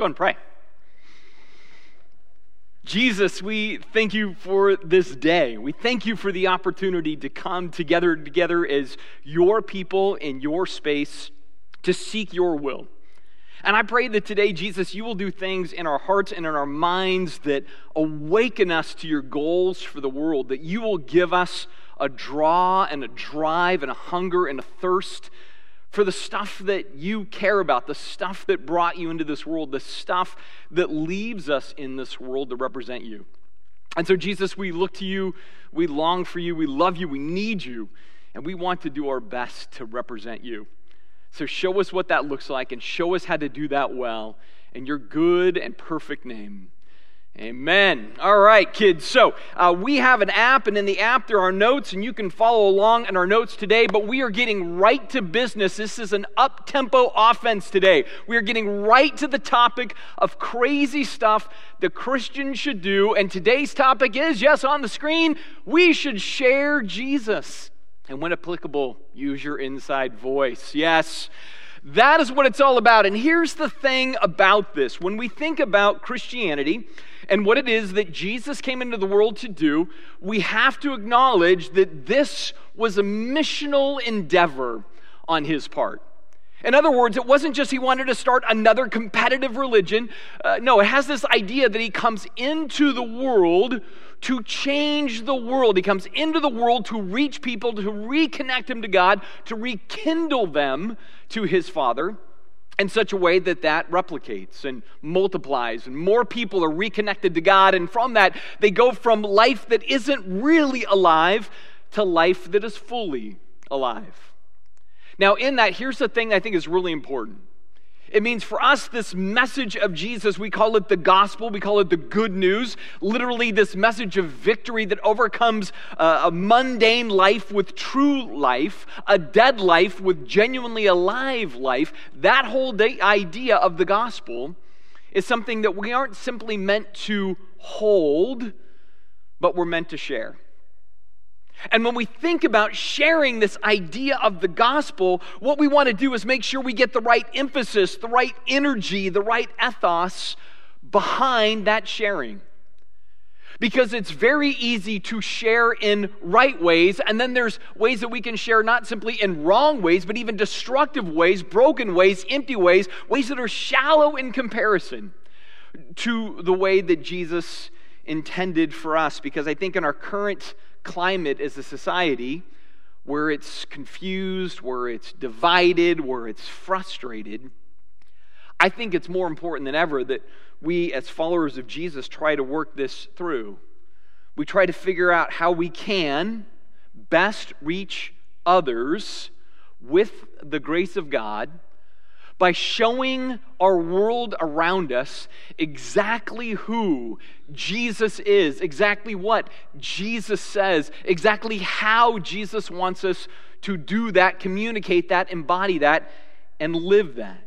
go and pray. Jesus, we thank you for this day. We thank you for the opportunity to come together as your people in your space to seek your will. And I pray that today, Jesus, you will do things in our hearts and in our minds that awaken us to your goals for the world, that you will give us a draw and a drive and a hunger and a thirst for the stuff that you care about, the stuff that brought you into this world, the stuff that leaves us in this world to represent you. And so, Jesus, we look to you, we long for you, we love you, we need you, and we want to do our best to represent you. So show us what that looks like and show us how to do that well in your good and perfect name. Amen. All right, kids. So we have an app, and in the app there are notes, and you can follow along in our notes today, but we are getting right to business. This is an up-tempo offense today. We are getting right to the topic of crazy stuff that Christians should do, and today's topic is, yes, on the screen, we should share Jesus. And when applicable, use your inside voice. Yes. That is what it's all about. And here's the thing about this. When we think about Christianity and what it is that Jesus came into the world to do, we have to acknowledge that this was a missional endeavor on his part. In other words, it wasn't just he wanted to start another competitive religion. No, it has this idea that he comes into the world to change the world. He comes into the world to reach people, to reconnect them to God, to rekindle them to his Father in such a way that that replicates and multiplies, and more people are reconnected to God, and from that, they go from life that isn't really alive to life that is fully alive. Now, in that, here's the thing I think is really important. It means for us, this message of Jesus, we call it the gospel, we call it the good news, literally this message of victory that overcomes a mundane life with true life, a dead life with genuinely alive life. That whole idea of the gospel is something that we aren't simply meant to hold, but we're meant to share. And when we think about sharing this idea of the gospel, what we want to do is make sure we get the right emphasis, the right energy, the right ethos behind that sharing. Because it's very easy to share in right ways, and then there's ways that we can share not simply in wrong ways, but even destructive ways, broken ways, empty ways, ways that are shallow in comparison to the way that Jesus intended for us. Because I think in our current climate as a society, where it's confused, where it's divided, where it's frustrated, I think it's more important than ever that we as followers of Jesus try to work this through. We try to figure out how we can best reach others with the grace of God by showing our world around us exactly who Jesus is, exactly what Jesus says, exactly how Jesus wants us to do that, communicate that, embody that, and live that.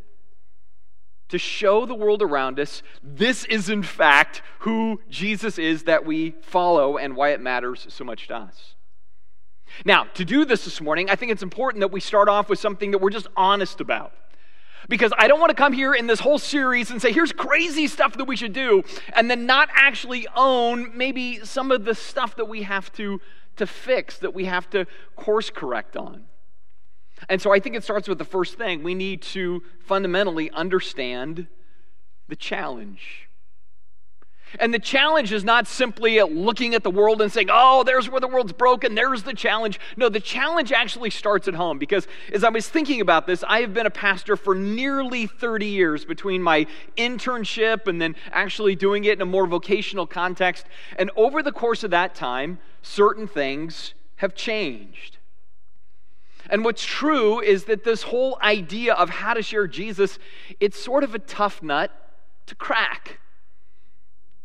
To show the world around us, this is in fact who Jesus is that we follow and why it matters so much to us. Now, to do this morning, I think it's important that we start off with something that we're just honest about. Because I don't want to come here in this whole series and say, here's crazy stuff that we should do, and then not actually own maybe some of the stuff that we have to fix, that we have to course correct on. And so I think it starts with the first thing. We need to fundamentally understand the challenge. And the challenge is not simply looking at the world and saying, oh, there's where the world's broken, there's the challenge. No, the challenge actually starts at home, because as I was thinking about this, I have been a pastor for nearly 30 years between my internship and then actually doing it in a more vocational context. And over the course of that time, certain things have changed. And what's true is that this whole idea of how to share Jesus, it's sort of a tough nut to crack.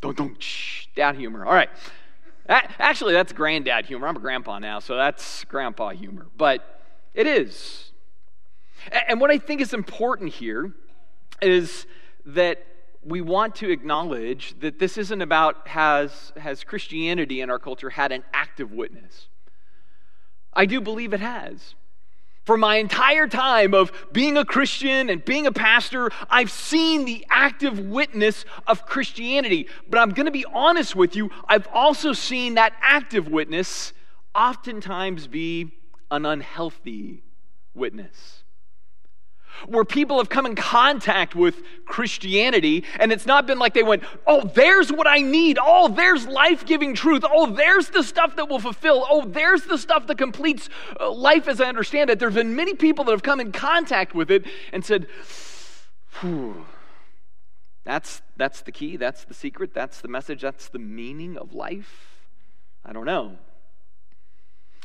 Don't shh, dad humor. All right. Actually, that's granddad humor. I'm a grandpa now, so that's grandpa humor. But it is. And what I think is important here is that we want to acknowledge that this isn't about has Christianity in our culture had an active witness. I do believe it has. For my entire time of being a Christian and being a pastor, I've seen the active witness of Christianity. But I'm going to be honest with you, I've also seen that active witness oftentimes be an unhealthy witness, where people have come in contact with Christianity, and it's not been like they went, oh, there's what I need. Oh, there's life-giving truth. Oh, there's the stuff that will fulfill. Oh, there's the stuff that completes life as I understand it. There have been many people that have come in contact with it and said, whew, that's the key. That's the secret. That's the message. That's the meaning of life. I don't know.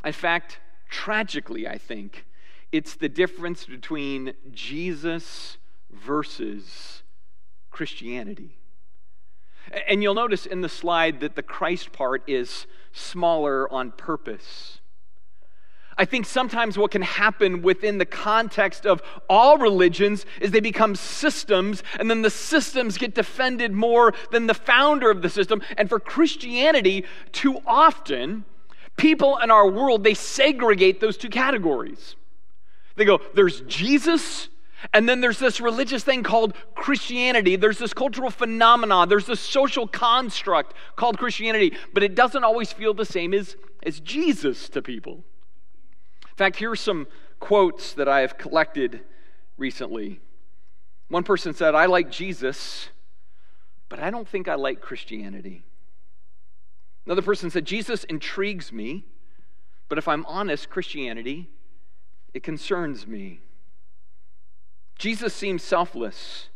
In fact, tragically, I think, it's the difference between Jesus versus Christianity. And you'll notice in the slide that the Christ part is smaller on purpose. I think sometimes what can happen within the context of all religions is they become systems, and then the systems get defended more than the founder of the system. And for Christianity, too often, people in our world, they segregate those two categories. They go, there's Jesus, and then there's this religious thing called Christianity. There's this cultural phenomenon. There's this social construct called Christianity, but it doesn't always feel the same as Jesus to people. In fact, here are some quotes that I have collected recently. One person said, I like Jesus, but I don't think I like Christianity. Another person said, Jesus intrigues me, but if I'm honest, Christianity, it concerns me. Jesus seems selfless,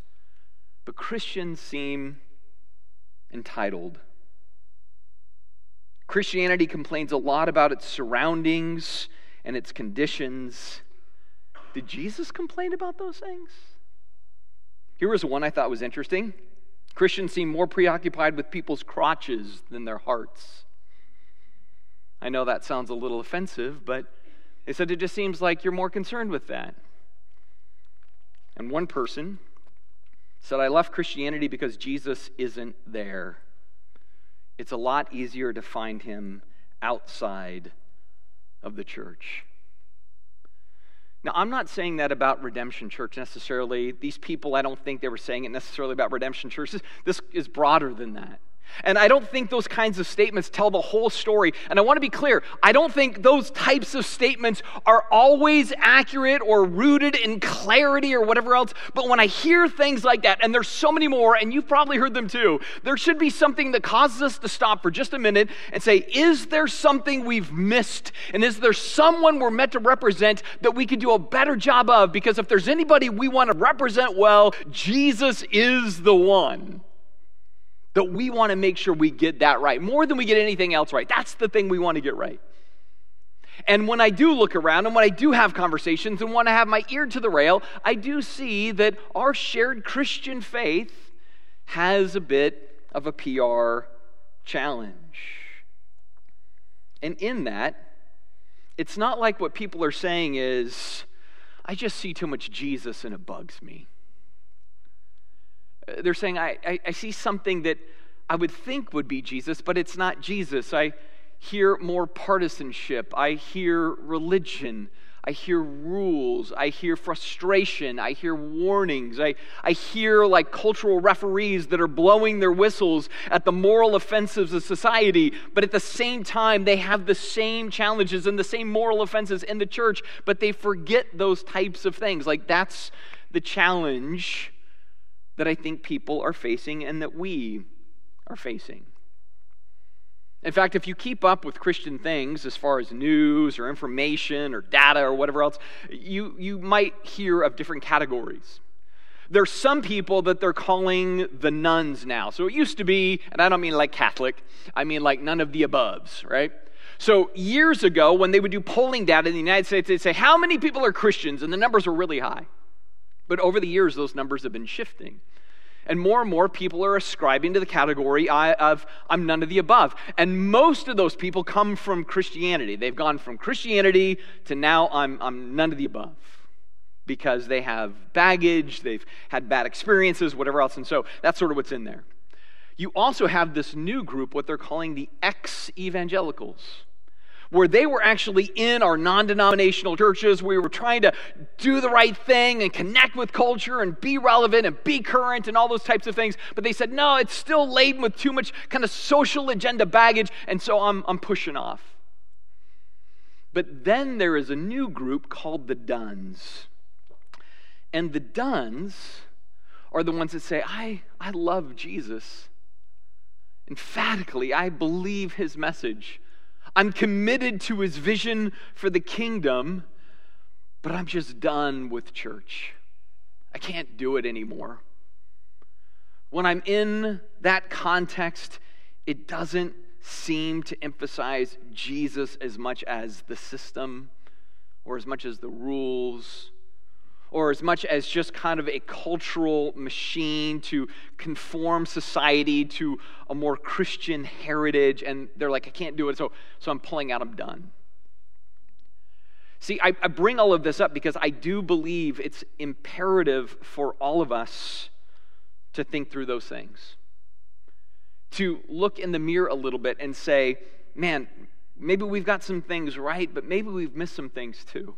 but Christians seem entitled. Christianity complains a lot about its surroundings and its conditions. Did Jesus complain about those things? Here was one I thought was interesting. Christians seem more preoccupied with people's crotches than their hearts. I know that sounds a little offensive, but they said, it just seems like you're more concerned with that. And one person said, I left Christianity because Jesus isn't there. It's a lot easier to find him outside of the church. Now, I'm not saying that about Redemption Church necessarily. These people, I don't think they were saying it necessarily about Redemption Church. This is broader than that. And I don't think those kinds of statements tell the whole story. And I want to be clear, I don't think those types of statements are always accurate or rooted in clarity or whatever else. But when I hear things like that, and there's so many more, and you've probably heard them too, there should be something that causes us to stop for just a minute and say, is there something we've missed? And is there someone we're meant to represent that we could do a better job of? Because if there's anybody we want to represent well, Jesus is the one. That we want to make sure we get that right, more than we get anything else right. That's the thing we want to get right. And when I do look around and when I do have conversations and want to have my ear to the rail, I do see that our shared Christian faith has a bit of a PR challenge. And in that, it's not like what people are saying is, I just see too much Jesus and it bugs me. They're saying, I see something that I would think would be Jesus, but it's not Jesus. I hear more partisanship. I hear religion. I hear rules. I hear frustration. I hear warnings. I hear like cultural referees that are blowing their whistles at the moral offenses of society, but at the same time, they have the same challenges and the same moral offenses in the church, but they forget those types of things. Like, that's the challenge that I think people are facing and that we are facing. In fact, if you keep up with Christian things as far as news or information or data or whatever else, you might hear of different categories. There's some people that they're calling the nuns now. So it used to be, and I don't mean like Catholic, I mean like none of the aboves, right? So years ago, when they would do polling data in the United States, they'd say, how many people are Christians? And the numbers were really high. But over the years, those numbers have been shifting. And more people are ascribing to the category of, I'm none of the above. And most of those people come from Christianity. They've gone from Christianity to now I'm none of the above. Because they have baggage, they've had bad experiences, whatever else. And so that's sort of what's in there. You also have this new group, what they're calling the ex-evangelicals, where they were actually in our non-denominational churches. We were trying to do the right thing and connect with culture and be relevant and be current and all those types of things. But they said, no, it's still laden with too much kind of social agenda baggage, and so I'm pushing off. But then there is a new group called the Duns. And the Duns are the ones that say, I love Jesus. Emphatically, I believe his message. I'm committed to his vision for the kingdom, but I'm just done with church. I can't do it anymore. When I'm in that context, it doesn't seem to emphasize Jesus as much as the system, or as much as the rules, or as much as just kind of a cultural machine to conform society to a more Christian heritage. And they're like, I can't do it, so I'm pulling out, I'm done. See, I bring all of this up because I do believe it's imperative for all of us to think through those things, to look in the mirror a little bit and say, man, maybe we've got some things right, but maybe we've missed some things too.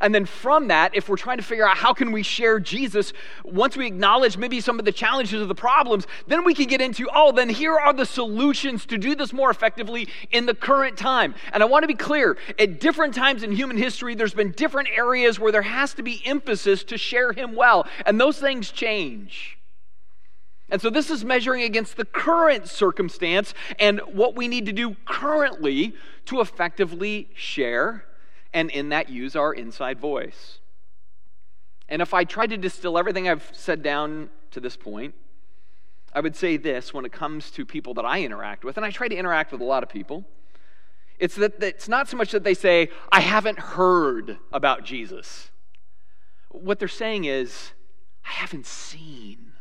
And then from that, if we're trying to figure out how can we share Jesus, once we acknowledge maybe some of the challenges or the problems, then we can get into, oh, then here are the solutions to do this more effectively in the current time. And I want to be clear, at different times in human history, there's been different areas where there has to be emphasis to share him well. And those things change. And so this is measuring against the current circumstance and what we need to do currently to effectively share, and in that use our inside voice. And if I tried to distill everything I've said down to this point, I would say this when it comes to people that I interact with, and I try to interact with a lot of people, it's that it's not so much that they say, I haven't heard about Jesus. What they're saying is, I haven't seen.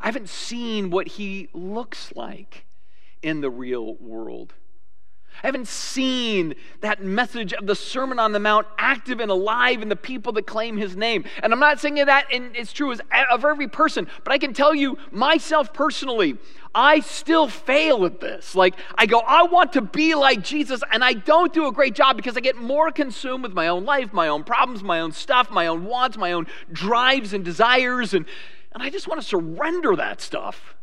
I haven't seen what he looks like in the real world. I haven't seen that message of the Sermon on the Mount active and alive in the people that claim his name. And I'm not saying that and it's true of every person, but I can tell you myself personally, I still fail at this. Like, I go, I want to be like Jesus, and I don't do a great job because I get more consumed with my own life, my own problems, my own stuff, my own wants, my own drives and desires, and I just want to surrender that stuff.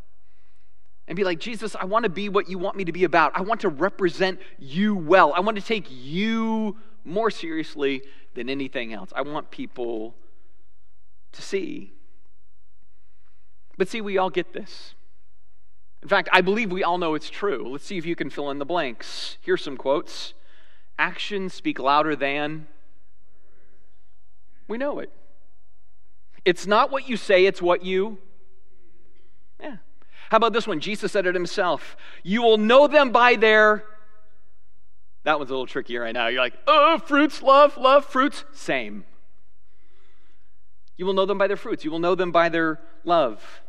And be like, Jesus, I want to be what you want me to be about. I want to represent you well. I want to take you more seriously than anything else. I want people to see. But see, we all get this. In fact, I believe we all know it's true. Let's see if you can fill in the blanks. Here's some quotes. Actions speak louder than... We know it. It's not what you say, it's what you... Yeah. How about this one? Jesus said it himself. You will know them by their... That one's a little trickier right now. You're like, oh, fruits, love, fruits, same. You will know them by their fruits. You will know them by their love.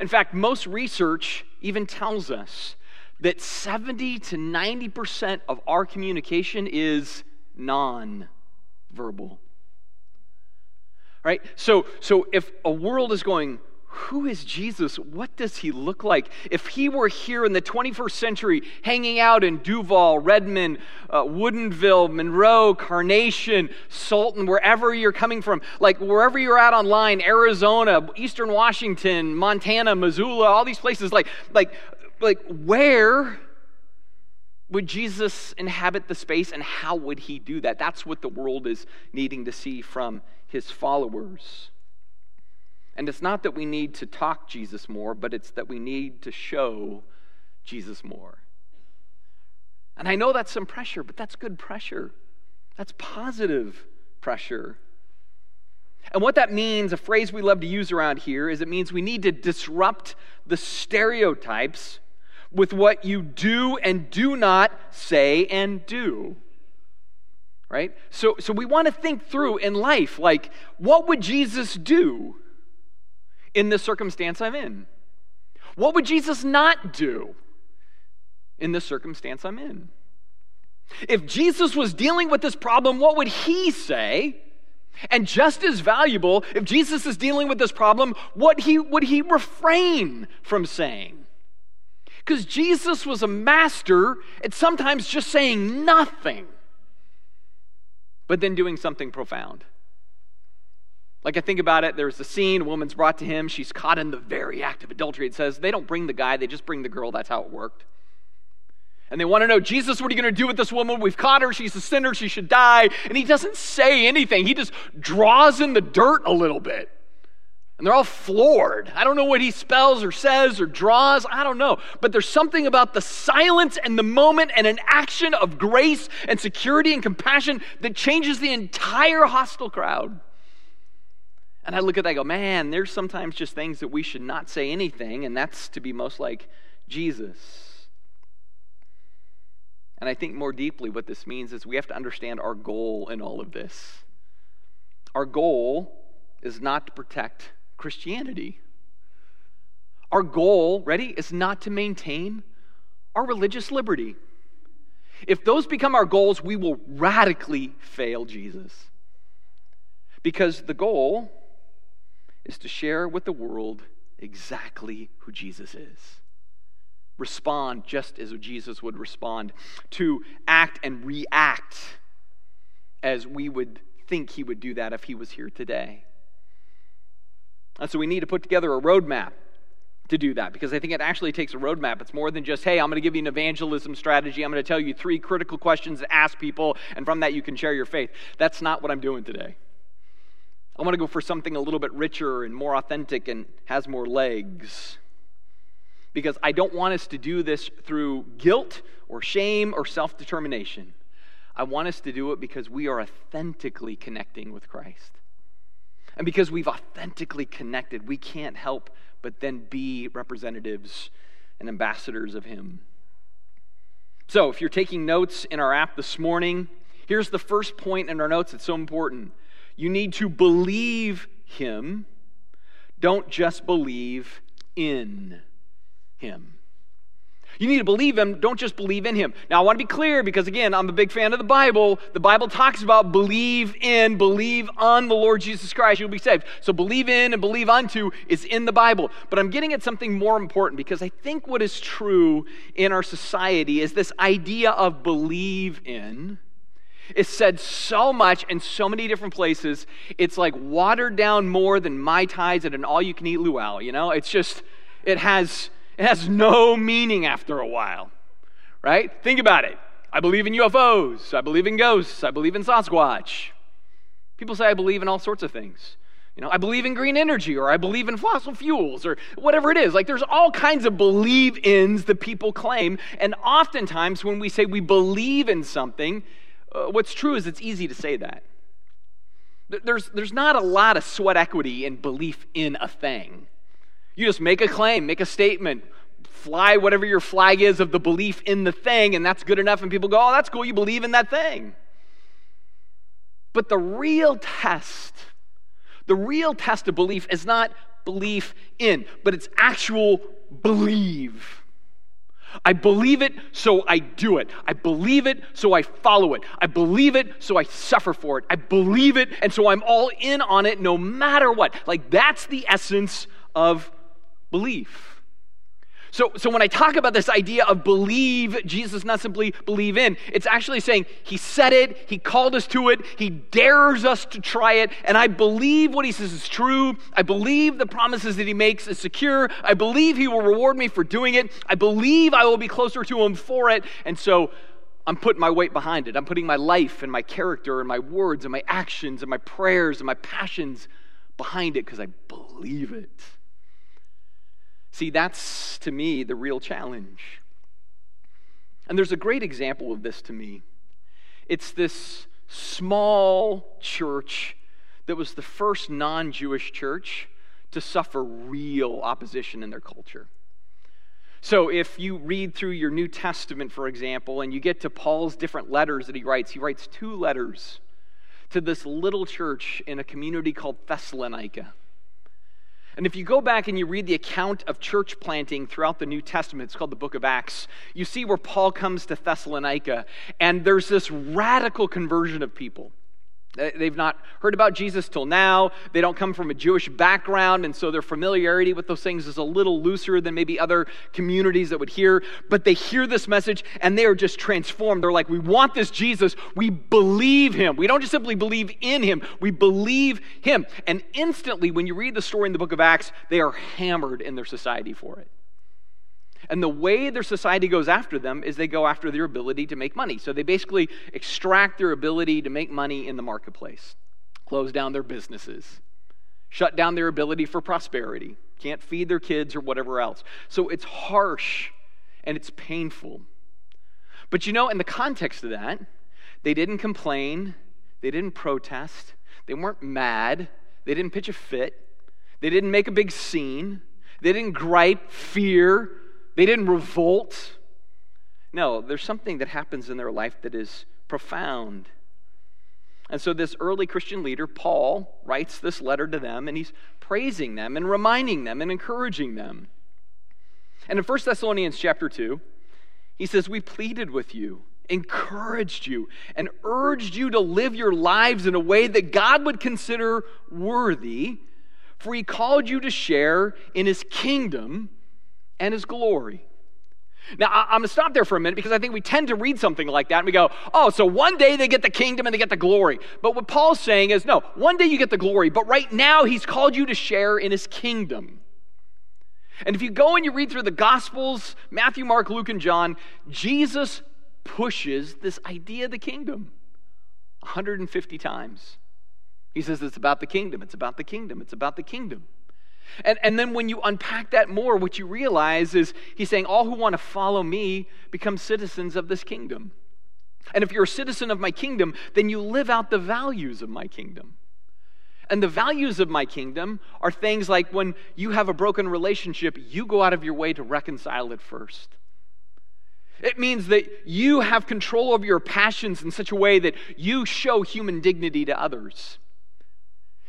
In fact, most research even tells us that 70 to 90% of our communication is non-verbal. Right? So if a world is going... Who is Jesus? What does he look like? If he were here in the 21st century, hanging out in Duval, Redmond, Woodinville, Monroe, Carnation, Salton, wherever you're coming from, like wherever you're at online, Arizona, Eastern Washington, Montana, Missoula, all these places, like where would Jesus inhabit the space, and how would he do that? That's what the world is needing to see from his followers. And it's not that we need to talk Jesus more, but it's that we need to show Jesus more. And I know that's some pressure, but that's good pressure. That's positive pressure. And what that means, a phrase we love to use around here, is it means we need to disrupt the stereotypes with what you do and do not say and do. Right? So we want to think through in life, like, what would Jesus do in this circumstance I'm in? What would Jesus not do in this circumstance I'm in? If Jesus was dealing with this problem, what would he say? And just as valuable, if Jesus is dealing with this problem, what would he refrain from saying? Because Jesus was a master at sometimes just saying nothing, but then doing something profound. Like, I think about it, there's a scene, a woman's brought to him, she's caught in the very act of adultery. It says, they don't bring the guy, they just bring the girl. That's how it worked. And they want to know, Jesus, what are you going to do with this woman? We've caught her, she's a sinner, she should die. And he doesn't say anything. He just draws in the dirt a little bit. And they're all floored. I don't know what he spells or says or draws. I don't know. But there's something about the silence and the moment and an action of grace and security and compassion that changes the entire hostile crowd. And I look at that and go, man, there's sometimes just things that we should not say anything, and that's to be most like Jesus. And I think more deeply what this means is we have to understand our goal in all of this. Our goal is not to protect Christianity. Our goal, ready, is not to maintain our religious liberty. If those become our goals, we will radically fail Jesus. Because the goal is to share with the world exactly who Jesus is. Respond just as Jesus would respond. To act and react as we would think he would do that if he was here today. And so we need to put together a roadmap to do that, because I think it actually takes a roadmap. It's more than just, hey, I'm going to give you an evangelism strategy. I'm going to tell you 3 critical questions to ask people, and from that you can share your faith. That's not what I'm doing today. I want to go for something a little bit richer and more authentic and has more legs, because I don't want us to do this through guilt or shame or self-determination. I want us to do it because we are authentically connecting with Christ. And because we've authentically connected, we can't help but then be representatives and ambassadors of him. So if you're taking notes in our app this morning, here's the first point in our notes that's so important. You need to believe him. Don't just believe in him. You need to believe him, don't just believe in him. Now, I want to be clear, because again, I'm a big fan of the Bible. The Bible talks about believe in, believe on the Lord Jesus Christ, you'll be saved. So believe in and believe unto is in the Bible. But I'm getting at something more important, because I think what is true in our society is this idea of believe in is said so much in so many different places, it's like watered down more than Mai Tais at an all-you-can-eat luau, you know? It's just, it has no meaning after a while, right? Think about it. I believe in UFOs. I believe in ghosts. I believe in Sasquatch. People say I believe in all sorts of things. You know, I believe in green energy, or I believe in fossil fuels, or whatever it is. Like, there's all kinds of believe-ins that people claim, and oftentimes when we say we believe in something, what's true is it's easy to say that. There's not a lot of sweat equity in belief in a thing. You just make a claim, make a statement, fly whatever your flag is of the belief in the thing, and that's good enough, and people go, oh, that's cool, you believe in that thing. But the real test of belief is not belief in, but it's actual believe. I believe it, so I do it. I believe it, so I follow it. I believe it, so I suffer for it. I believe it, and so I'm all in on it no matter what. Like, that's the essence of belief. So when I talk about this idea of believe, Jesus not simply believe in, it's actually saying he said it, he called us to it, he dares us to try it, and I believe what he says is true. I believe the promises that he makes is secure. I believe he will reward me for doing it. I believe I will be closer to him for it, and so I'm putting my weight behind it. I'm putting my life and my character and my words and my actions and my prayers and my passions behind it because I believe it. See, that's, to me, the real challenge. And there's a great example of this to me. It's this small church that was the first non-Jewish church to suffer real opposition in their culture. So if you read through your New Testament, for example, and you get to Paul's different letters that he writes 2 letters to this little church in a community called Thessalonica. And if you go back and you read the account of church planting throughout the New Testament, it's called the book of Acts, you see where Paul comes to Thessalonica, and there's this radical conversion of people. They've not heard about Jesus till now. They don't come from a Jewish background, and so their familiarity with those things is a little looser than maybe other communities that would hear. But they hear this message, and they are just transformed. They're like, we want this Jesus. We believe him. We don't just simply believe in him. We believe him. And instantly, when you read the story in the book of Acts, they are hammered in their society for it. And the way their society goes after them is they go after their ability to make money. So they basically extract their ability to make money in the marketplace, close down their businesses, shut down their ability for prosperity, can't feed their kids or whatever else. So it's harsh and it's painful. But you know, in the context of that, they didn't complain, they didn't protest, they weren't mad, they didn't pitch a fit, they didn't make a big scene, they didn't gripe, fear, they didn't revolt. No, there's something that happens in their life that is profound. And so this early Christian leader, Paul, writes this letter to them, and he's praising them and reminding them and encouraging them. And in 1 Thessalonians chapter 2, he says, we pleaded with you, encouraged you, and urged you to live your lives in a way that God would consider worthy, for he called you to share in his kingdom and his glory. Now, I'm going to stop there for a minute because I think we tend to read something like that and we go, oh, so one day they get the kingdom and they get the glory. But what Paul's saying is, no, one day you get the glory, but right now he's called you to share in his kingdom. And if you go and you read through the Gospels, Matthew, Mark, Luke, and John, Jesus pushes this idea of the kingdom 150 times. He says it's about the kingdom, it's about the kingdom, it's about the kingdom. And then when you unpack that more, what you realize is he's saying, all who want to follow me become citizens of this kingdom. And if you're a citizen of my kingdom, then you live out the values of my kingdom. And the values of my kingdom are things like when you have a broken relationship, you go out of your way to reconcile it first. It means that you have control of your passions in such a way that you show human dignity to others.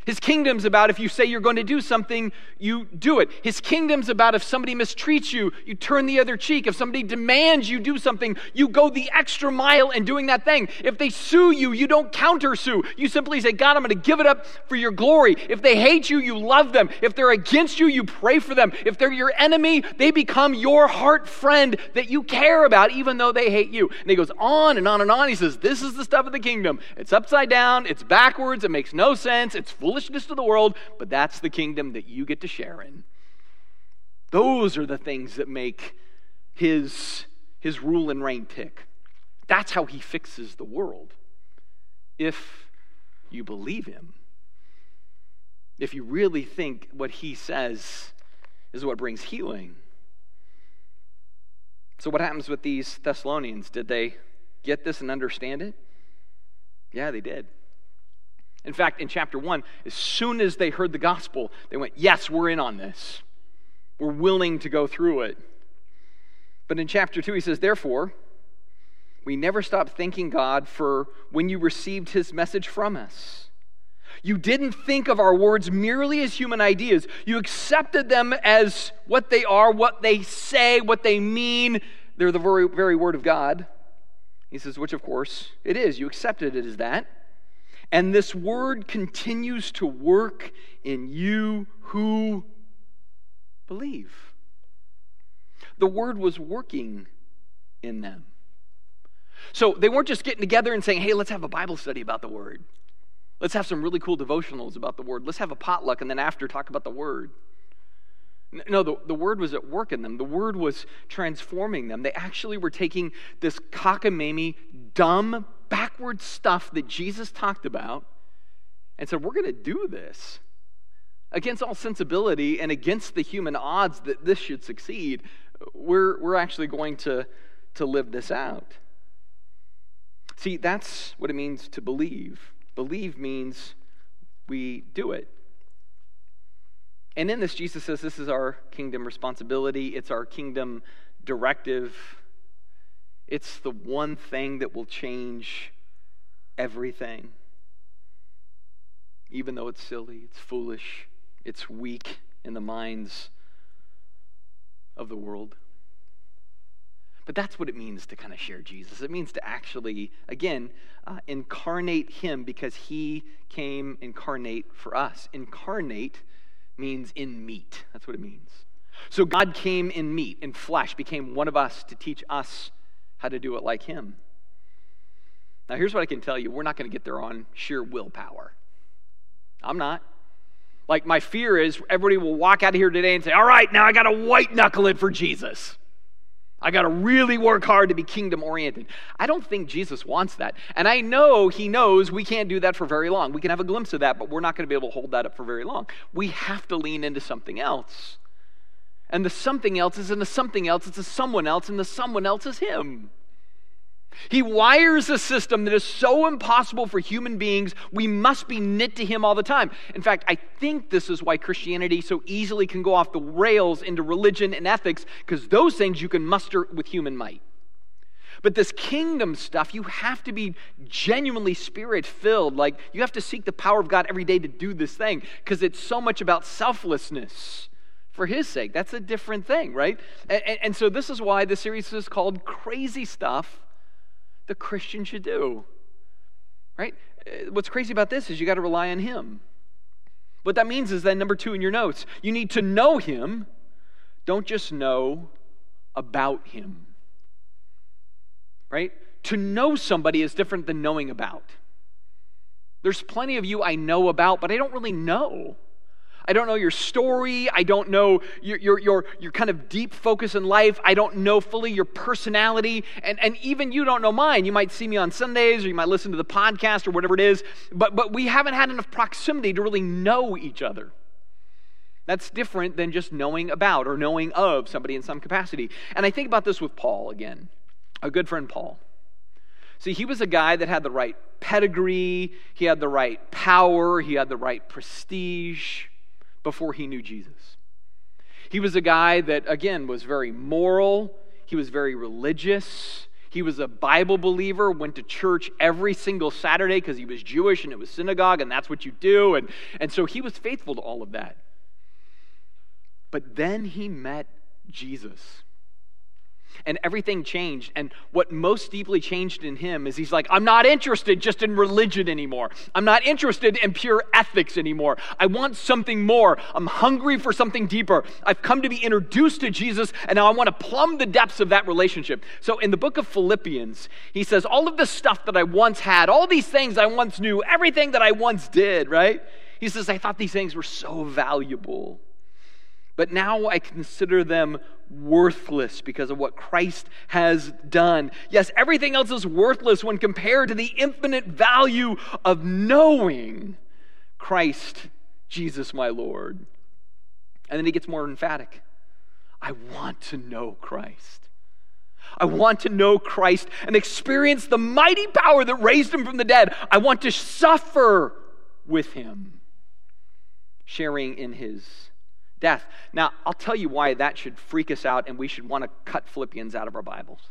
His kingdom's about if you say you're going to do something, you do it. His kingdom's about if somebody mistreats you, you turn the other cheek. If somebody demands you do something, you go the extra mile in doing that thing. If they sue you, you don't counter-sue. You simply say, God, I'm going to give it up for your glory. If they hate you, you love them. If they're against you, you pray for them. If they're your enemy, they become your heart friend that you care about even though they hate you. And he goes on and on and on. He says, this is the stuff of the kingdom. It's upside down. It's backwards. It makes no sense. It's full foolishness to the world, but that's the kingdom that you get to share in. Those are the things that make his rule and reign tick. That's how he fixes the world. If you believe him, if you really think what he says is what brings healing. So what happens with these Thessalonians? Did they get this and understand it? Yeah, they did. In fact, in chapter 1, as soon as they heard the gospel, they went, yes, we're in on this. We're willing to go through it. But in chapter 2, he says, therefore, we never stopped thanking God for when you received his message from us. You didn't think of our words merely as human ideas. You accepted them as what they are, what they say, what they mean. They're the very, very word of God. He says, which of course it is. You accepted it as that. And this word continues to work in you who believe. The word was working in them. So they weren't just getting together and saying, hey, let's have a Bible study about the word. Let's have some really cool devotionals about the word. Let's have a potluck and then after talk about the word. No, the word was at work in them. The word was transforming them. They actually were taking this cockamamie, dumb, backward stuff that Jesus talked about and said, we're going to do this against all sensibility and against the human odds that this should succeed. We're actually going to live this out. See, that's what it means to believe. Believe means we do it. And in this, Jesus says this is our kingdom responsibility. It's our kingdom directive. It's the one thing that will change everything. Even though it's silly, it's foolish, it's weak in the minds of the world. But that's what it means to kind of share Jesus. It means to actually, again, incarnate him because he came incarnate for us. Incarnate means in meat. That's what it means. So God came in meat, in flesh, became one of us to teach us how to do it like him. Now, here's what I can tell you. We're not going to get there on sheer willpower. I'm not. Like, my fear is everybody will walk out of here today and say, all right, now I got to white-knuckle it for Jesus. I got to really work hard to be kingdom-oriented. I don't think Jesus wants that. And I know he knows we can't do that for very long. We can have a glimpse of that, but we're not going to be able to hold that up for very long. We have to lean into something else. And the something else is in the something else. It's a someone else, and the someone else is him. He wires a system that is so impossible for human beings, we must be knit to him all the time. In fact, I think this is why Christianity so easily can go off the rails into religion and ethics, because those things you can muster with human might. But this kingdom stuff, you have to be genuinely spirit-filled. Like, you have to seek the power of God every day to do this thing, because it's so much about selflessness for his sake. That's a different thing, right? And so this is why the series is called Crazy Stuff the Christian should do, right? What's crazy about this is you got to rely on him. What that means is then number 2 in your notes, you need to know him. Don't just know about him, right? To know somebody is different than knowing about. There's plenty of you I know about, but I don't really know. I don't know your story. I don't know your kind of deep focus in life. I don't know fully your personality. And even you don't know mine. You might see me on Sundays, or you might listen to the podcast or whatever it is. But we haven't had enough proximity to really know each other. That's different than just knowing about or knowing of somebody in some capacity. And I think about this with Paul again, a good friend Paul. See, he was a guy that had the right pedigree. He had the right power. He had the right prestige. Before he knew Jesus, he was a guy that, again, was very moral. He was very religious. He was a Bible believer, went to church every single Saturday because he was Jewish and it was synagogue and that's what you do. And so he was faithful to all of that. But then he met Jesus. And everything changed. And what most deeply changed in him is he's like, I'm not interested just in religion anymore. I'm not interested in pure ethics anymore. I want something more. I'm hungry for something deeper. I've come to be introduced to Jesus, and now I want to plumb the depths of that relationship. So in the book of Philippians, he says, all of the stuff that I once had, all these things I once knew, everything that I once did, right? He says, I thought these things were so valuable. But now I consider them worthless because of what Christ has done. Yes, everything else is worthless when compared to the infinite value of knowing Christ Jesus my Lord. And then he gets more emphatic. I want to know Christ. I want to know Christ and experience the mighty power that raised him from the dead. I want to suffer with him, sharing in his death. Now, I'll tell you why that should freak us out and we should want to cut Philippians out of our Bibles.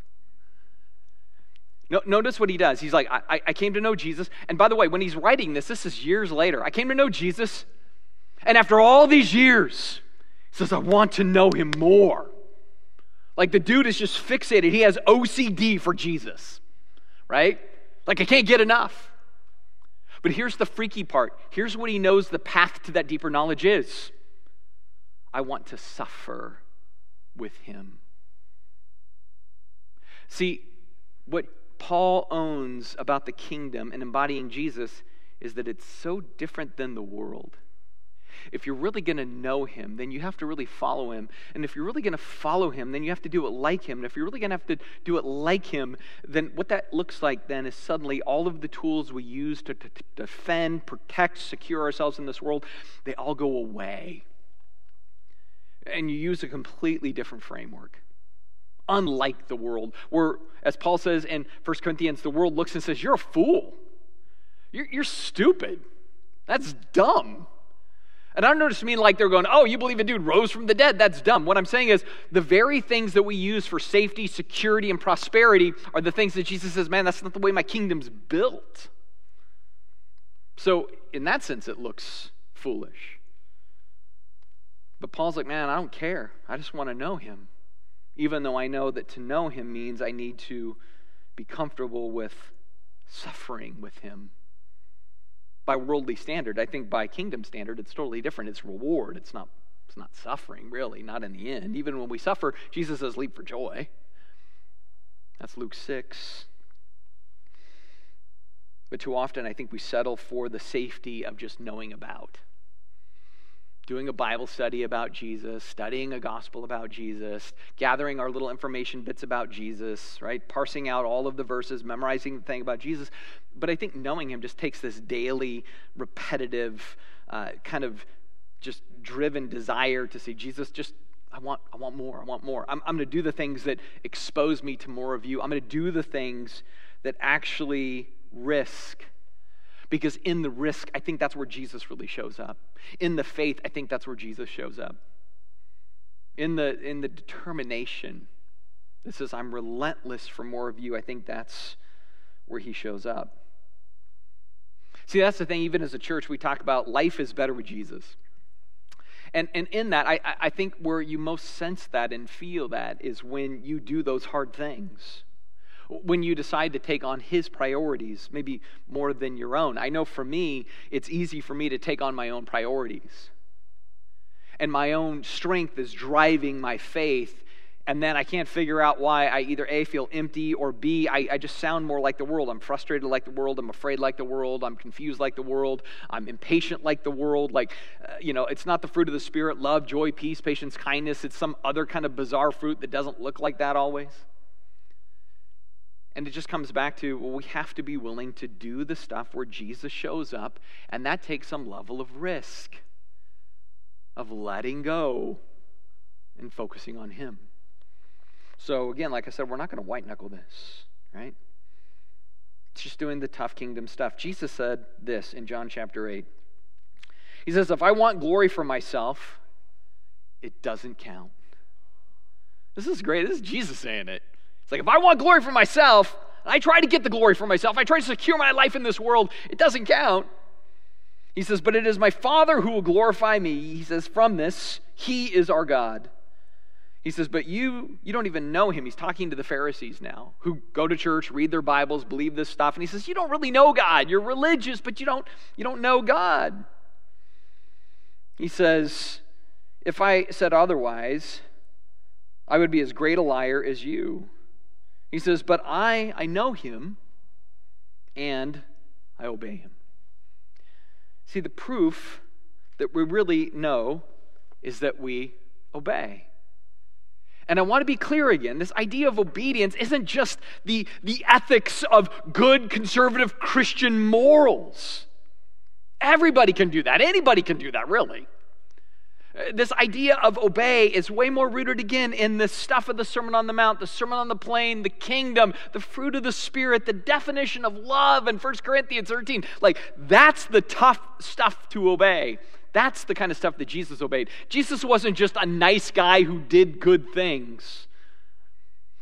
Notice what he does. He's like, I came to know Jesus. And by the way, when he's writing this, this is years later. I came to know Jesus. And after all these years, he says, I want to know him more. Like, the dude is just fixated. He has OCD for Jesus, right? Like, I can't get enough. But here's the freaky part. Here's what he knows the path to that deeper knowledge is. I want to suffer with him. See, what Paul owns about the kingdom and embodying Jesus is that it's so different than the world. If you're really going to know him, then you have to really follow him. And if you're really going to follow him, then you have to do it like him. And if you're really going to have to do it like him, then what that looks like then is suddenly all of the tools we use to defend, protect, secure ourselves in this world, they all go away. And you use a completely different framework, unlike the world, where, as Paul says in 1 Corinthians, the world looks and says, you're a fool. You're stupid. That's dumb. And I don't just mean like they're going, oh, you believe a dude rose from the dead. That's dumb. What I'm saying is the very things that we use for safety, security, and prosperity are the things that Jesus says, man, that's not the way my kingdom's built. So in that sense, it looks foolish. But Paul's like, man, I don't care. I just want to know him. even though I know that to know him means I need to be comfortable with suffering with him. By worldly standard, I think by kingdom standard, it's totally different. It's reward. It's not suffering, really, not in the end. Even when we suffer, Jesus says, leap for joy. That's Luke 6. But too often, I think we settle for the safety of just knowing about. Doing a Bible study about Jesus, studying a gospel about Jesus, gathering our little information bits about Jesus, right? Parsing out all of the verses, memorizing the thing about Jesus. But I think knowing him just takes this daily, repetitive, kind of just driven desire to see Jesus. Just, I want more. I'm going to do the things that expose me to more of you. I'm going to do the things that actually risk. Because in the risk, I think that's where Jesus really shows up. In the faith, I think that's where Jesus shows up. In the determination, it says, I'm relentless for more of you. I think that's where he shows up. See, that's the thing. Even as a church, we talk about life is better with Jesus. And in that, I think where you most sense that and feel that is when you do those hard things. When you decide to take on his priorities, maybe more than your own. I know for me, it's easy for me to take on my own priorities. And my own strength is driving my faith. And then I can't figure out why I either A, feel empty, or B, I just sound more like the world. I'm frustrated like the world. I'm afraid like the world. I'm confused like the world. I'm impatient like the world. It's not the fruit of the Spirit, love, joy, peace, patience, kindness. It's some other kind of bizarre fruit that doesn't look like that always. And it just comes back to, well, we have to be willing to do the stuff where Jesus shows up, and that takes some level of risk, of letting go and focusing on him. So again, like I said, we're not going to white-knuckle this, right? It's just doing the tough kingdom stuff. Jesus said this in John chapter 8. He says, if I want glory for myself, it doesn't count. This is great. This is Jesus saying it. It's like, if I want glory for myself, and I try to get the glory for myself, I try to secure my life in this world, it doesn't count. He says, but it is my Father who will glorify me. He says, from this, he is our God. He says, but you don't even know him. He's talking to the Pharisees now, who go to church, read their Bibles, believe this stuff. And he says, you don't really know God. You're religious, but you don't know God. He says, if I said otherwise, I would be as great a liar as you. He says, but I know him, and I obey him. See, the proof that we really know is that we obey. And I want to be clear again, this idea of obedience isn't just the ethics of good conservative Christian morals. Everybody can do that. Anybody can do that, really. This idea of obey is way more rooted again in the stuff of the Sermon on the Mount, the Sermon on the Plain, the kingdom, the fruit of the Spirit, the definition of love in 1 Corinthians 13. Like, that's the tough stuff to obey. That's the kind of stuff that Jesus obeyed. Jesus wasn't just a nice guy who did good things.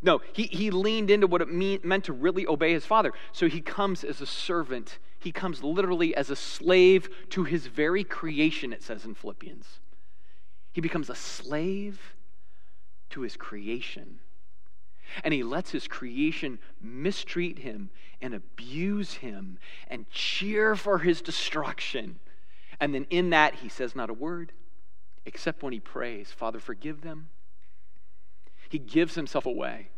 No, he leaned into what it meant to really obey his Father. So he comes as a servant. He comes literally as a slave to his very creation, it says in Philippians. He becomes a slave to his creation. And he lets his creation mistreat him and abuse him and cheer for his destruction. And then in that, he says not a word, except when he prays, Father, forgive them. He gives himself away.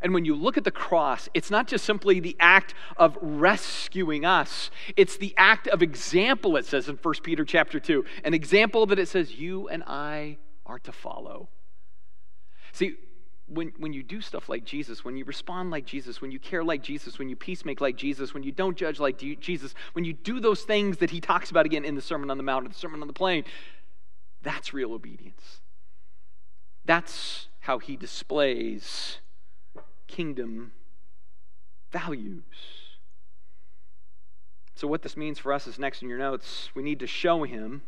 And when you look at the cross, it's not just simply the act of rescuing us. It's the act of example, it says in 1 Peter chapter 2. An example that it says you and I are to follow. See, when you do stuff like Jesus, when you respond like Jesus, when you care like Jesus, when you peacemake like Jesus, when you don't judge like Jesus, when you do those things that he talks about again in the Sermon on the Mount and the Sermon on the Plain, that's real obedience. That's how he displays kingdom values. So what this means for us is next in your notes. We need to show him.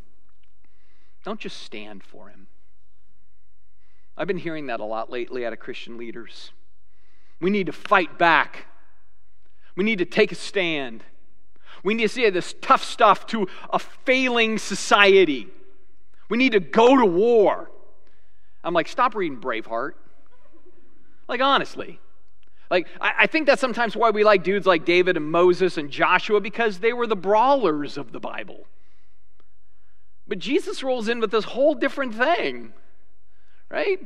Don't just stand for him. I've been hearing that a lot lately out of Christian leaders. We need to fight back. We need to take a stand. We need to say this tough stuff to a failing society. We need to go to war. I'm like, stop reading Braveheart. Like, honestly. Like, I think that's sometimes why we like dudes like David and Moses and Joshua, because they were the brawlers of the Bible. But Jesus rolls in with this whole different thing, right?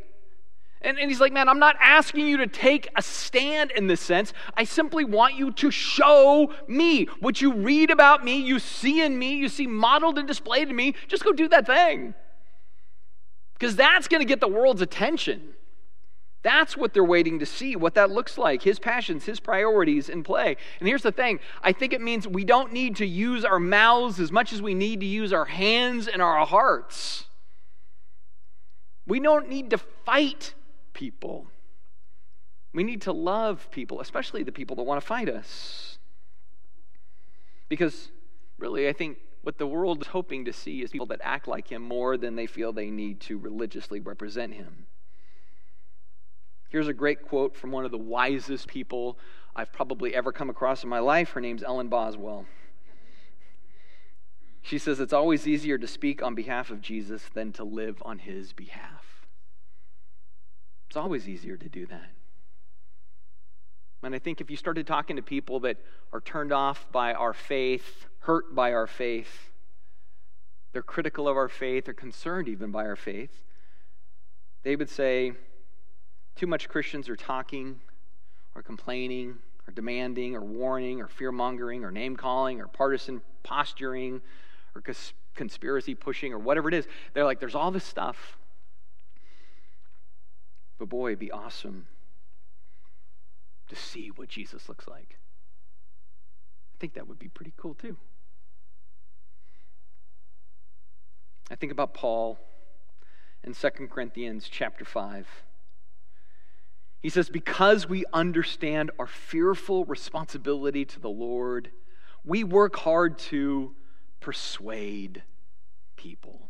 And he's like, man, I'm not asking you to take a stand in this sense. I simply want you to show me. What you read about me, you see in me, you see modeled and displayed in me, just go do that thing. Because that's going to get the world's attention. That's what they're waiting to see, what that looks like, his passions, his priorities in play. And here's the thing. I think it means we don't need to use our mouths as much as we need to use our hands and our hearts. We don't need to fight people. We need to love people, especially the people that want to fight us. Because really, I think what the world is hoping to see is people that act like him more than they feel they need to religiously represent him. Here's a great quote from one of the wisest people I've probably ever come across in my life. Her name's Ellen Boswell. She says, "It's always easier to speak on behalf of Jesus than to live on his behalf." It's always easier to do that. And I think if you started talking to people that are turned off by our faith, hurt by our faith, they're critical of our faith, or concerned even by our faith, they would say, too much Christians are talking, or complaining, or demanding, or warning, or fear-mongering, or name-calling, or partisan posturing, or conspiracy pushing, or whatever it is. They're like, there's all this stuff. But boy, it'd be awesome to see what Jesus looks like. I think that would be pretty cool too. I think about Paul in 2 Corinthians chapter 5. He says, because we understand our fearful responsibility to the Lord, we work hard to persuade people.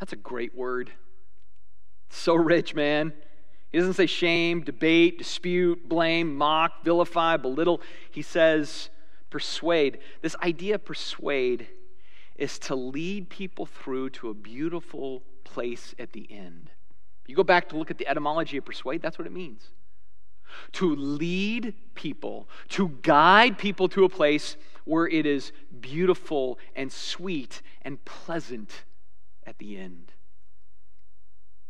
That's a great word. So rich, man. He doesn't say shame, debate, dispute, blame, mock, vilify, belittle. He says persuade. This idea of persuade is to lead people through to a beautiful place at the end. You go back to look at the etymology of persuade, that's what it means. To lead people, to guide people to a place where it is beautiful and sweet and pleasant at the end.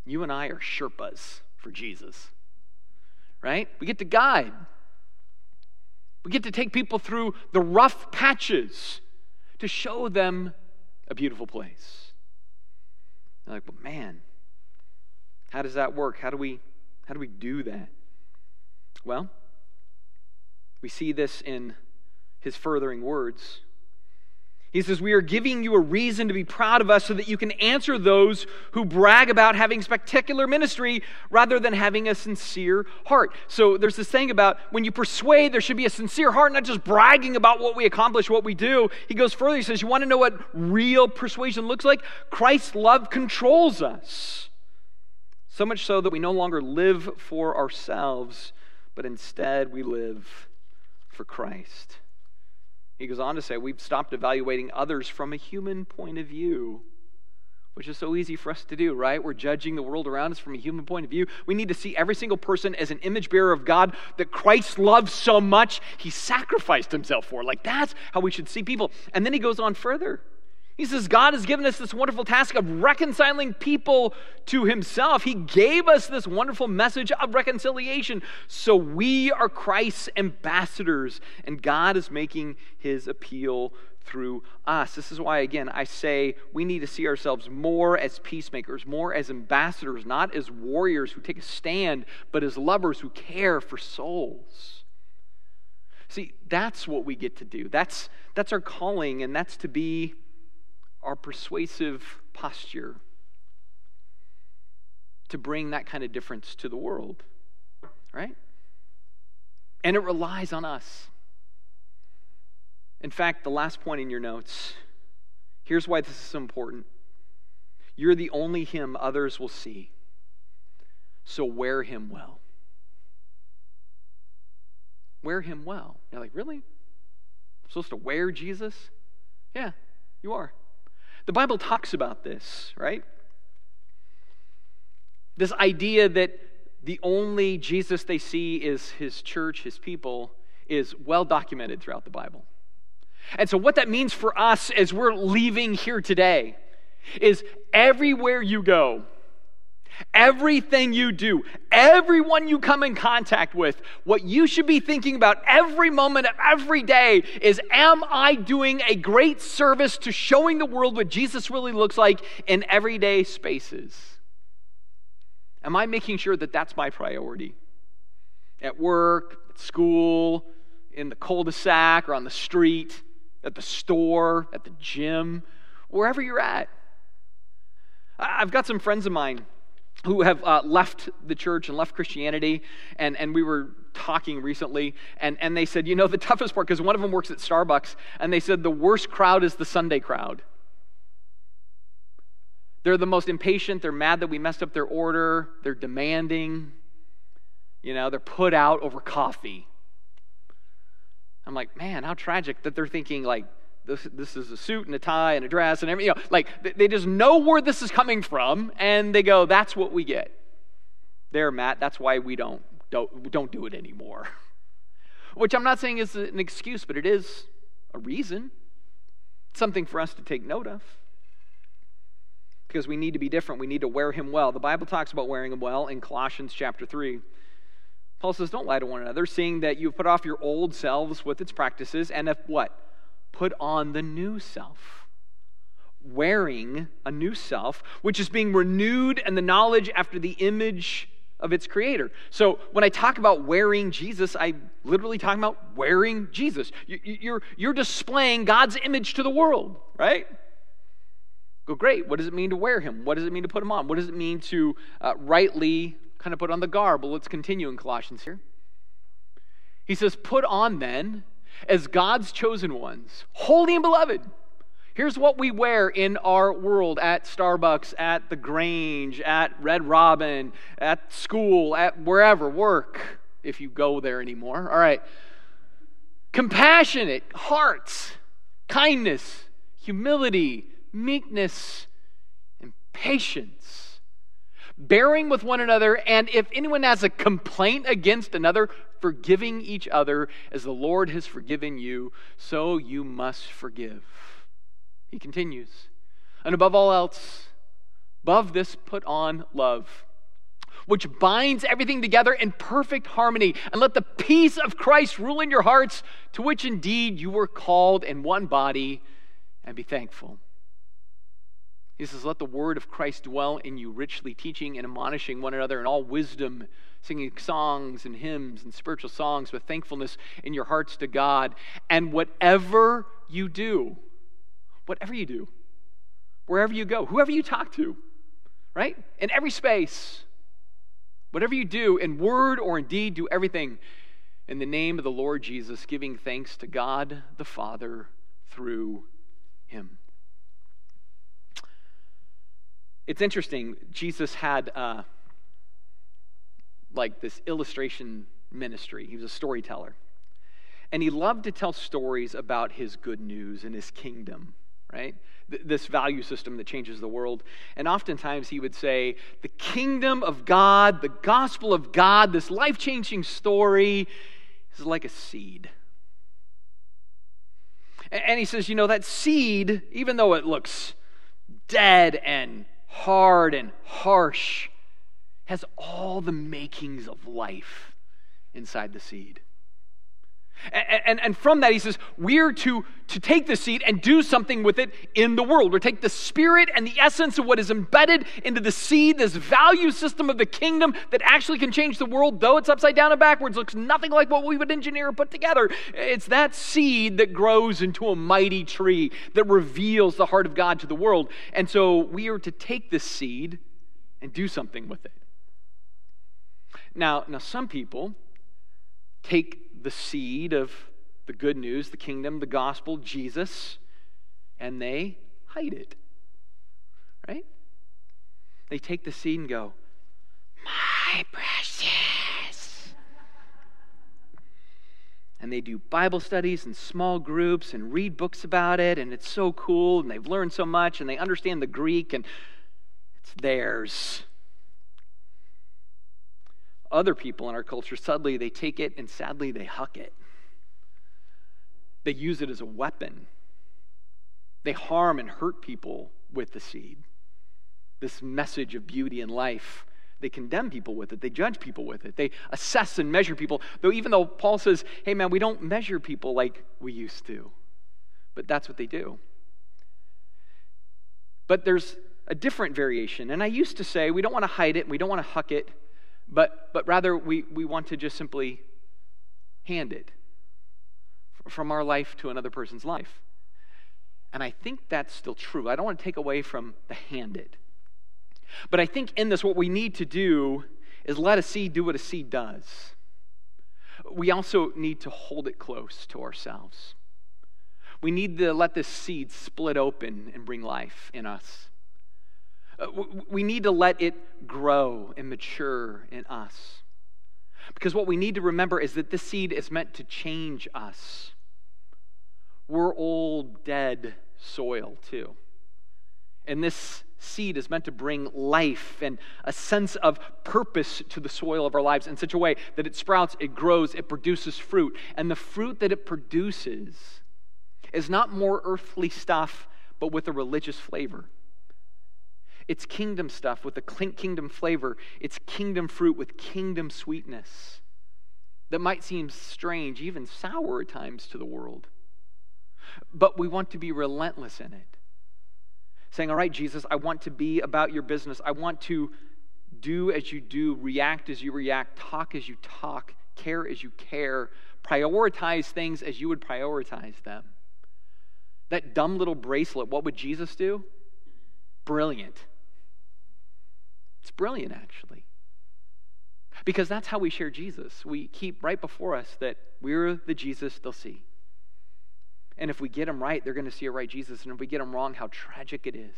You and I are Sherpas for Jesus, right? We get to guide. We get to take people through the rough patches to show them a beautiful place. They're like, but man, how does that work? How do we do that? Well, we see this in his furthering words. He says, we are giving you a reason to be proud of us so that you can answer those who brag about having spectacular ministry rather than having a sincere heart. So there's this thing about when you persuade, there should be a sincere heart, not just bragging about what we accomplish, what we do. He goes further. He says, you want to know what real persuasion looks like? Christ's love controls us. So much so that we no longer live for ourselves, but instead we live for Christ. He goes on to say, we've stopped evaluating others from a human point of view, which is so easy for us to do, right? We're judging the world around us from a human point of view. We need to see every single person as an image bearer of God that Christ loves so much he sacrificed himself for. Like, that's how we should see people. And then he goes on further. He says, God has given us this wonderful task of reconciling people to himself. He gave us this wonderful message of reconciliation. So we are Christ's ambassadors, and God is making his appeal through us. This is why, again, I say we need to see ourselves more as peacemakers, more as ambassadors, not as warriors who take a stand, but as lovers who care for souls. See, that's what we get to do. That's our calling, and that's to be our persuasive posture to bring that kind of difference to the world, right? And it relies on us. In fact, the last point in your notes, here's why this is so important. You're the only him others will see, so wear him well. Wear him well. You're like, really? I'm supposed to wear Jesus? Yeah, you are. The Bible talks about this, right? This idea that the only Jesus they see is his church, his people, is well documented throughout the Bible. And so what that means for us as we're leaving here today is everywhere you go, everything you do, everyone you come in contact with, what you should be thinking about every moment of every day is, am I doing a great service to showing the world what Jesus really looks like in everyday spaces? Am I making sure that that's my priority? At work, at school, in the cul-de-sac or on the street, at the store, at the gym, wherever you're at. I've got some friends of mine who have left the church and left Christianity, and we were talking recently, and they said, you know, the toughest part, because one of them works at Starbucks, and they said the worst crowd is the Sunday crowd. They're the most impatient, they're mad that we messed up their order, they're demanding, you know, they're put out over coffee. I'm like, man, how tragic that they're thinking like, this is a suit and a tie and a dress and everything, you know, like they just know where this is coming from and they go, that's what we get. There, Matt, that's why we don't do it anymore. Which I'm not saying is an excuse, but it is a reason. It's something for us to take note of. Because we need to be different. We need to wear him well. The Bible talks about wearing him well in Colossians chapter 3. Paul says, don't lie to one another, seeing that you've put off your old selves with its practices and have what? Put on the new self. Wearing a new self, which is being renewed in the knowledge after the image of its creator. So when I talk about wearing Jesus, I literally talk about wearing Jesus. You're displaying God's image to the world, right? Go, great, what does it mean to wear him? What does it mean to put him on? What does it mean to rightly kind of put on the garb? Well, let's continue in Colossians here. He says, put on then, as God's chosen ones, holy and beloved. Here's what we wear in our world, at Starbucks, at the Grange, at Red Robin, at school, at wherever, work, if you go there anymore. All right. Compassionate hearts, kindness, humility, meekness, and patience, bearing with one another, and if anyone has a complaint against another, forgiving each other as the Lord has forgiven you, so you must forgive. He continues, and above all else, above this, put on love, which binds everything together in perfect harmony, and let the peace of Christ rule in your hearts, to which indeed you were called in one body, and be thankful. He says, let the word of Christ dwell in you richly, teaching and admonishing one another in all wisdom, singing songs and hymns and spiritual songs with thankfulness in your hearts to God. And whatever you do, wherever you go, whoever you talk to, right? In every space, whatever you do, in word or in deed, do everything in the name of the Lord Jesus, giving thanks to God the Father through him. It's interesting, Jesus had this illustration ministry. He was a storyteller. And he loved to tell stories about his good news and his kingdom, right? This value system that changes the world. And oftentimes he would say, the kingdom of God, the gospel of God, this life-changing story is like a seed. And he says, you know, that seed, even though it looks dead and hard and harsh, has all the makings of life inside the seed. And from that, he says, we're to take the seed and do something with it in the world. Or take the spirit and the essence of what is embedded into the seed, this value system of the kingdom that actually can change the world, though it's upside down and backwards, looks nothing like what we would engineer or put together. It's that seed that grows into a mighty tree that reveals the heart of God to the world. And so we are to take this seed and do something with it. Now some people take the seed of the good news, the kingdom, the gospel, Jesus, and they hide it, right? They take the seed and go, my precious. And they do Bible studies and small groups and read books about it, and it's so cool, and they've learned so much, and they understand the Greek, and it's theirs. other people in our culture, suddenly they take it and sadly they huck it. They use it as a weapon. They harm and hurt people with the seed. This message of beauty and life, they condemn people with it. They judge people with it. They assess and measure people. Though even though Paul says, hey man, we don't measure people like we used to. But that's what they do. But there's a different variation. And I used to say, we don't want to hide it. We don't want to huck it. But rather, we want to just simply hand it from our life to another person's life. And I think that's still true. I don't want to take away from the hand it. But I think in this, what we need to do is let a seed do what a seed does. We also need to hold it close to ourselves. We need to let this seed split open and bring life in us. We need to let it grow and mature in us. Because what we need to remember is that this seed is meant to change us. We're old, dead soil, too. And this seed is meant to bring life and a sense of purpose to the soil of our lives in such a way that it sprouts, it grows, it produces fruit. And the fruit that it produces is not more earthly stuff, but with a religious flavor. It's kingdom stuff with a kingdom flavor. It's kingdom fruit with kingdom sweetness that might seem strange, even sour at times to the world. But we want to be relentless in it. Saying, all right, Jesus, I want to be about your business. I want to do as you do, react as you react, talk as you talk, care as you care, prioritize things as you would prioritize them. That dumb little bracelet, what would Jesus do? Brilliant. It's brilliant, actually. Because that's how we share Jesus. We keep right before us that we're the Jesus they'll see. And if we get him right, they're going to see a right Jesus. And if we get him wrong, how tragic it is.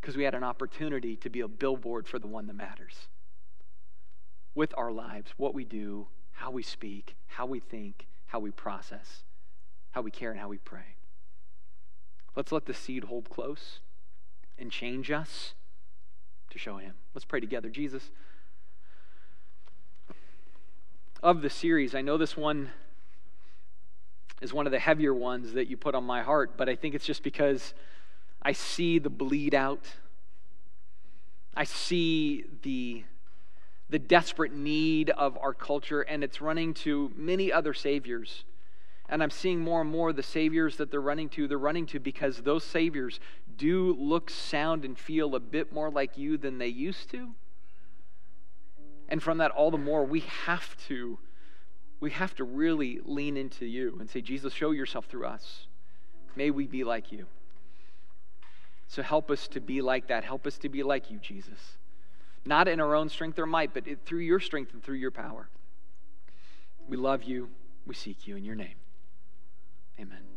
Because we had an opportunity to be a billboard for the one that matters. With our lives, what we do, how we speak, how we think, how we process, how we care, and how we pray. Let's let the seed hold close and change us to show him. Let's pray together. Jesus, of the series, I know this one is one of the heavier ones that you put on my heart, but I think it's just because I see the bleed out. I see the desperate need of our culture, and it's running to many other saviors. And I'm seeing more and more the saviors that they're running to because those saviors do look, sound, and feel a bit more like you than they used to. And from that, all the more, we have to really lean into you and say, Jesus, show yourself through us. May we be like you. So help us to be like that. Help us to be like you, Jesus. Not in our own strength or might, but through your strength and through your power. We love you. We seek you in your name. Amen.